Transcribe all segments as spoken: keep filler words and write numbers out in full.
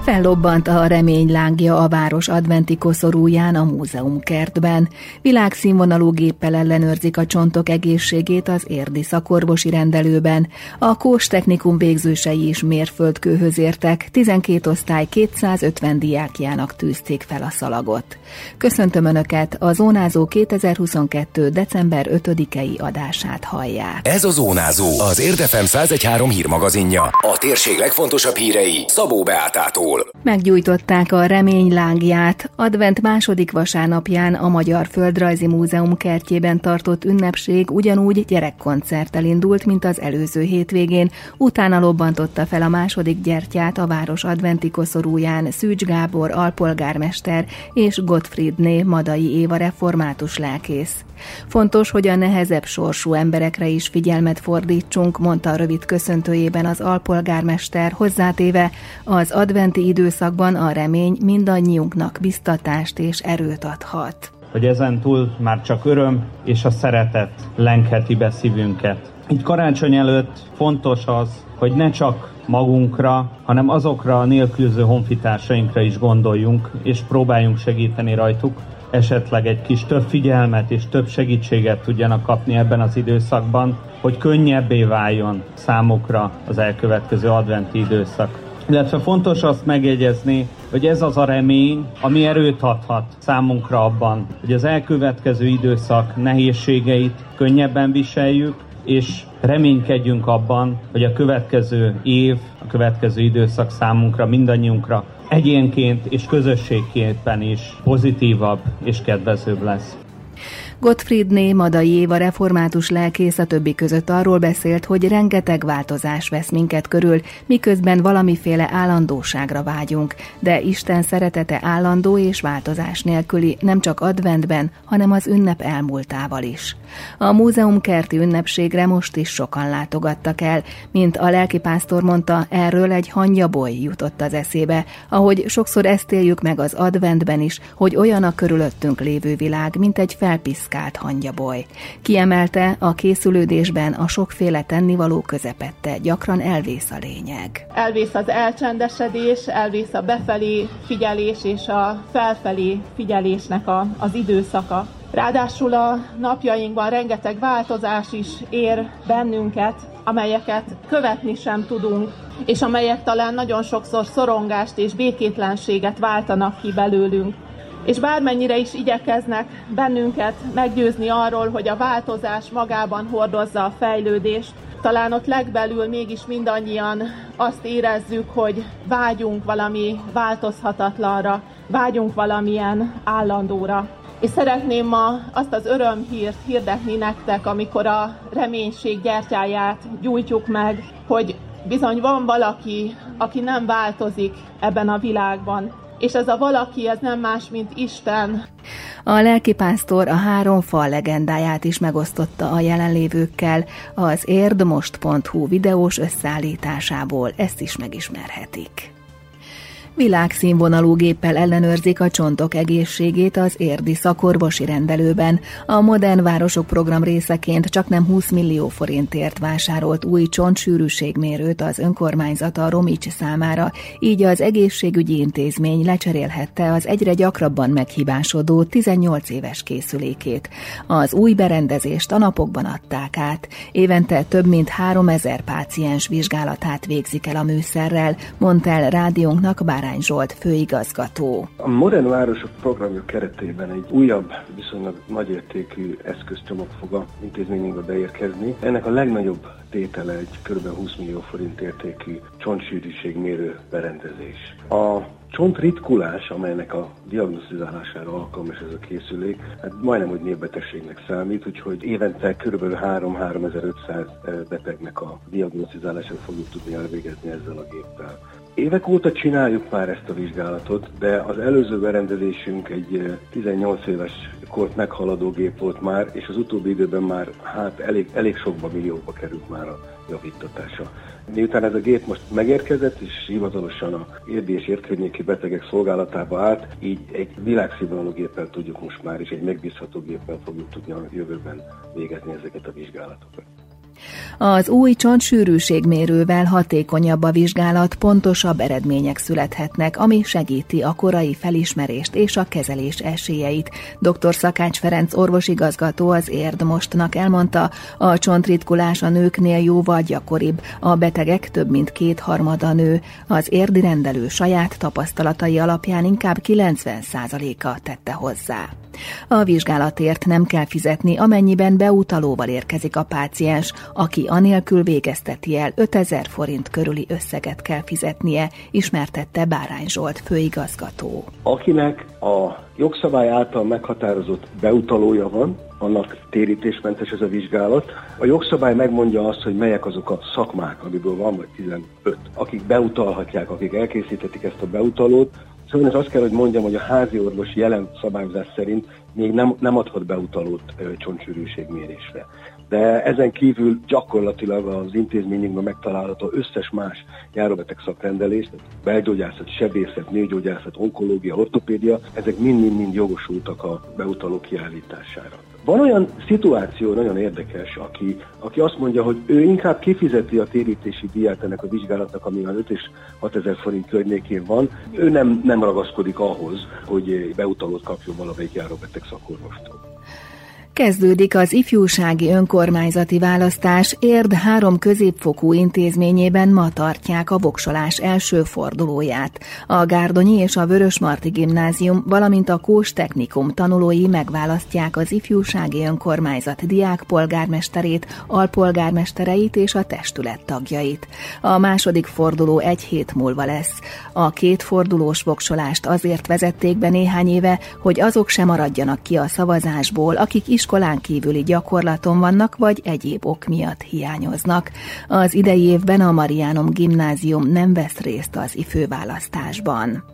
Fellobbant a remény lángja a város adventi koszorúján a múzeumkertben. Világszínvonalú géppel ellenőrzik a csontok egészségét az érdi szakorvosi rendelőben. A Kós Technikum végzősei is mérföldkőhöz értek, tizenkét osztály kétszázötven diákjának tűzték fel a szalagot. Köszöntöm Önöket, a Zónázó kétezer-huszonkettő. december ötödikei adását hallják. Ez a Zónázó, az Érd ef em száz egy pont három hírmagazinja. A térség legfontosabb hírei Szabó Beátától. Meggyújtották a remény lángját. Advent második vasárnapján a Magyar Földrajzi Múzeum kertjében tartott ünnepség ugyanúgy gyerekkoncerttel indult, mint az előző hétvégén. Utána lobbantotta fel a második gyertyát a város adventi koszorúján Szűcs Gábor alpolgármester és Gottfriedné Madai Éva református lelkész. Fontos, hogy a nehezebb sorsú emberekre is figyelmet fordítsunk, mondta a rövid köszöntőjében az alpolgármester, hozzátéve, az adventi időszakban a remény mindannyiunknak biztatást és erőt adhat. Hogy ezen túl már csak öröm és a szeretet lenkheti be szívünket. Így karácsony előtt fontos az, hogy ne csak magunkra, hanem azokra a nélkülöző honfitársainkra is gondoljunk, és próbáljunk segíteni rajtuk, esetleg egy kis több figyelmet és több segítséget tudjanak kapni ebben az időszakban, hogy könnyebbé váljon számukra az elkövetkező adventi időszak. Illetve fontos azt megjegyezni, hogy ez az a remény, ami erőt adhat számunkra abban, hogy az elkövetkező időszak nehézségeit könnyebben viseljük, és reménykedjünk abban, hogy a következő év, a következő időszak számunkra, mindannyiunkra egyénként és közösségképpen is pozitívabb és kedvezőbb lesz. Gottfriedné Madai Éva református lelkész a többi között arról beszélt, hogy rengeteg változás vesz minket körül, miközben valamiféle állandóságra vágyunk. De Isten szeretete állandó és változás nélküli, nem csak adventben, hanem az ünnep elmúltával is. A múzeum kerti ünnepségre most is sokan látogattak el. Mint a lelkipásztor mondta, erről egy hangyaboly jutott az eszébe, ahogy sokszor ezt éljük meg az adventben is, hogy olyan a körülöttünk lévő világ, mint egy felpiszkált hangyaboly. Kiemelte, a készülődésben a sokféle tennivaló közepette gyakran elvész a lényeg. Elvész az elcsendesedés, elvész a befelé figyelés és a felfelé figyelésnek a, az időszaka. Ráadásul a napjainkban rengeteg változás is ér bennünket, amelyeket követni sem tudunk, és amelyek talán nagyon sokszor szorongást és békétlenséget váltanak ki belőlünk. És bármennyire is igyekeznek bennünket meggyőzni arról, hogy a változás magában hordozza a fejlődést, talán ott legbelül mégis mindannyian azt érezzük, hogy vágyunk valami változhatatlanra, vágyunk valamilyen állandóra. És szeretném ma azt az örömhírt hirdetni nektek, amikor a reménység gyertyáját gyújtjuk meg, hogy bizony van valaki, aki nem változik ebben a világban. És ez a valaki, ez nem más, mint Isten. A lelkipásztor a három fal legendáját is megosztotta a jelenlévőkkel. Az érdmost pont hú videós összeállításából ezt is megismerhetik. Világszínvonalú géppel ellenőrzik a csontok egészségét az érdi szakorvosi rendelőben. A Modern Városok Program részeként csaknem húsz millió forintért vásárolt új csontsűrűségmérőt az önkormányzat a Romics számára, így az egészségügyi intézmény lecserélhette az egyre gyakrabban meghibásodó tizennyolc éves készülékét. Az új berendezést a napokban adták át. Évente több mint háromezer páciens vizsgálatát végzik el a műszerrel, mondta el rádiónknak Bárány Zsolt főigazgató. A Modern Városok Programja keretében egy újabb, viszonylag nagyértékű eszközcsomag fog a intézményünkbe beérkezni. Ennek a legnagyobb tétele egy kb. húsz millió forint értékű csontsűrűségmérő berendezés. A csontritkulás, amelynek a diagnosztizálására alkalmas ez a készülék, hát majdnem, hogy népbetegségnek számít, úgyhogy évente kb. három-háromezer-ötszáz betegnek a diagnosztizálását fogjuk tudni elvégezni ezzel a géppel. Évek óta csináljuk már ezt a vizsgálatot, de az előző berendezésünk egy tizennyolc éves kort meghaladó gép volt már, és az utóbbi időben már hát elég, elég sokba millióba került már a javítatása. Miután ez a gép most megérkezett, és hivatalosan a érdi és értkörnyéki betegek szolgálatába állt, így egy világszínvonalú géppel tudjuk most már, és egy megbízható géppel fogjuk tudni a jövőben végezni ezeket a vizsgálatokat. Az új csontsűrűségmérővel hatékonyabb a vizsgálat, pontosabb eredmények születhetnek, ami segíti a korai felismerést és a kezelés esélyeit. doktor Szakács Ferenc orvosigazgató az Érd Mostnak elmondta, a csontritkulás a nőknél jóval gyakoribb, a betegek több mint kétharmada nő. Az érdi rendelő saját tapasztalatai alapján inkább kilencven százaléka tette hozzá. A vizsgálatért nem kell fizetni, amennyiben beutalóval érkezik a páciens, aki anélkül végezteti el, ötezer forint körüli összeget kell fizetnie, ismertette Bárány Zsolt főigazgató. Akinek a jogszabály által meghatározott beutalója van, annak térítésmentes ez a vizsgálat. A jogszabály megmondja azt, hogy melyek azok a szakmák, amiből van vagy tizenöt, akik beutalhatják, akik elkészíthetik ezt a beutalót. Szóval azt kell, hogy mondjam, hogy a házi orvos jelen szabályozás szerint még nem, nem adhat beutalót csontsűrűségmérésre. De ezen kívül gyakorlatilag az intézményünkben megtalálható összes más járóbeteg szakrendelés, belgyógyászat, sebészet, nőgyógyászat, onkológia, ortopédia, ezek mind-mind jogosultak a beutaló kiállítására. Van olyan szituáció, nagyon érdekes, aki, aki azt mondja, hogy ő inkább kifizeti a térítési díját ennek a vizsgálatnak, ami olyan öt és hatezer forint környékén van. Ő nem, nem ragaszkodik ahhoz, hogy beutalót kapjon valamelyik járóbeteg szakorvostól. Kezdődik az ifjúsági önkormányzati választás. Érd három középfokú intézményében ma tartják a voksolás első fordulóját. A Gárdonyi és a Vörösmarty Gimnázium, valamint a Kós Technikum tanulói megválasztják az ifjúsági önkormányzat diákpolgármesterét, alpolgármestereit és a testület tagjait. A második forduló egy hét múlva lesz. A két fordulós voksolást azért vezették be néhány éve, hogy azok sem maradjanak ki a szavazásból, akik is iskolán kívüli gyakorlaton vannak, vagy egyéb ok miatt hiányoznak. Az idei évben a Mariánum gimnázium nem vesz részt az ifőválasztásban.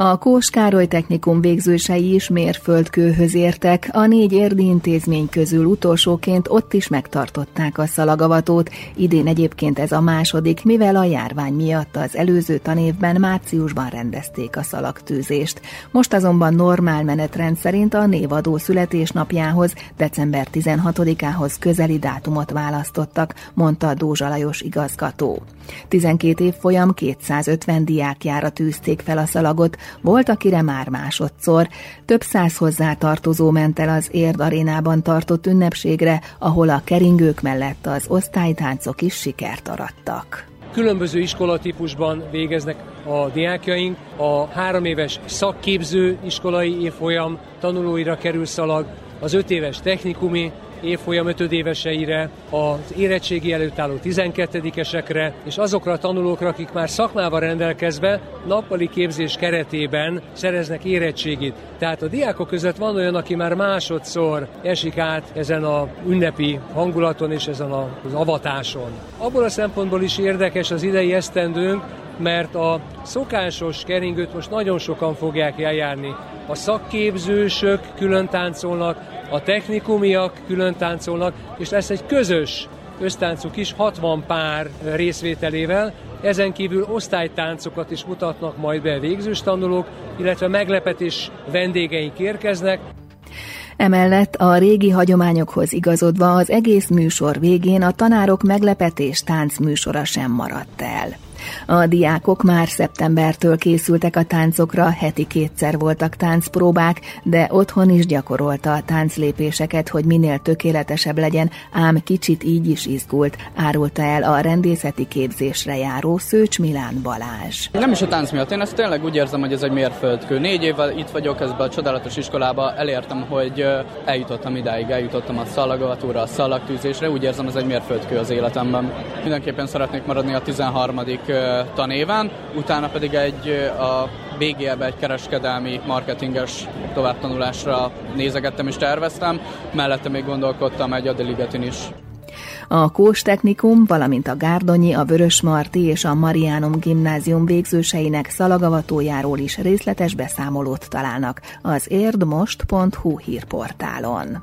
A Kós Károly Technikum végzősei is mérföldkőhöz értek. A négy érdi intézmény közül utolsóként ott is megtartották a szalagavatót. Idén egyébként ez a második, mivel a járvány miatt az előző tanévben márciusban rendezték a szalagtűzést. Most azonban normál menetrend szerint a névadó születésnapjához, december tizenhatodikához közeli dátumot választottak, mondta Dózsa Lajos igazgató. tizenkét év folyam kétszázötven diákjára tűzték fel a szalagot, volt, akire már másodszor. Több száz hozzátartozó ment el az Érd arénában tartott ünnepségre, ahol a keringők mellett az osztálytáncok is sikert arattak. Különböző iskolatípusban végeznek a diákjaink. A három éves szakképző iskolai évfolyam tanulóira kerül szalag, az öt éves technikumi évfolyam ötödéveseire, az érettségi előtt álló tizenkettedikesekre, és azokra a tanulókra, akik már szakmával rendelkezve nappali képzés keretében szereznek érettségit. Tehát a diákok között van olyan, aki már másodszor esik át ezen a ünnepi hangulaton és ezen az avatáson. Abból a szempontból is érdekes az idei esztendőnk, mert a szokásos keringőt most nagyon sokan fogják eljárni. A szakképzősök külön táncolnak, a technikumiak külön táncolnak, és lesz egy közös össztáncuk is hatvan pár részvételével. Ezen kívül osztálytáncokat is mutatnak majd be végzős tanulók, illetve meglepetés vendégeink érkeznek. Emellett a régi hagyományokhoz igazodva az egész műsor végén a tanárok meglepetés tánc műsora sem maradt el. A diákok már szeptembertől készültek a táncokra, heti kétszer voltak táncpróbák, de otthon is gyakorolta a tánclépéseket, hogy minél tökéletesebb legyen, ám kicsit így is izgult, árulta el a rendészeti képzésre járó Szűcs Milán Balázs. Nem is a tánc miatt, én ezt tényleg úgy érzem, hogy ez egy mérföldkő. Négy évvel itt vagyok ezben a csodálatos iskolába, elértem, hogy eljutottam idáig, eljutottam a szalagavatóra, a szalagtűzésre, úgy érzem, ez egy mérföldkő az életemben. Mindenképpen szeretnék maradni a tizenharmadik tanéven, utána pedig egy a bé gé é-be egy kereskedelmi marketinges továbbtanulásra nézegettem és terveztem, mellette még gondolkodtam egy adeligetin is. A Kós Technikum, valamint a Gárdonyi, a Vörösmarty és a Mariánum gimnázium végzőseinek szalagavatójáról is részletes beszámolót találnak az érdmost pont hú hírportálon.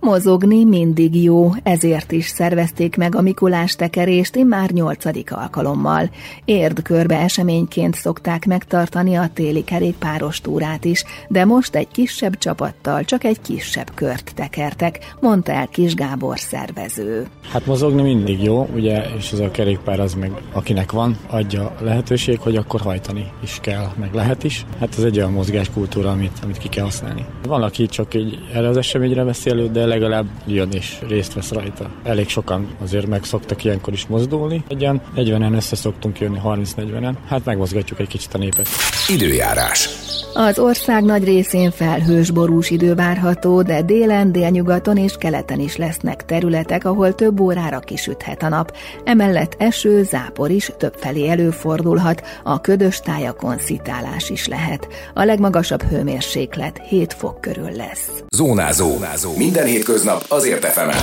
Mozogni mindig jó, ezért is szervezték meg a Mikulás tekerést immár nyolcadik alkalommal. Érd körbe eseményként szokták megtartani a téli kerékpáros túrát is, de most egy kisebb csapattal csak egy kisebb kört tekertek, mondta el Kis Gábor szervező. Hát mozogni mindig jó, ugye, és ez a kerékpár az meg akinek van, adja lehetőség, hogy akkor hajtani is kell, meg lehet is. Hát ez egy olyan mozgáskultúra, amit, amit ki kell használni. Van, aki csak így erre az eseményre veszi elő, de legalább jön és részt vesz rajta. Elég sokan azért meg szoktak ilyenkor is mozdulni. Egy ilyen negyvenen össze szoktunk jönni, harminc-negyvenen. Hát megmozgatjuk egy kicsit a népet. Időjárás. Az ország nagy részén felhős, borús idő várható, de délen, délnyugaton és keleten is lesznek területek, ahol több órára kisüthet a nap. Emellett eső, zápor is többfelé előfordulhat, a ködös tájakon szitálás is lehet. A legmagasabb hőmérséklet hét fok körül lesz. Zónázó. Zónázó. Minden hétköznap az Érd ef emen.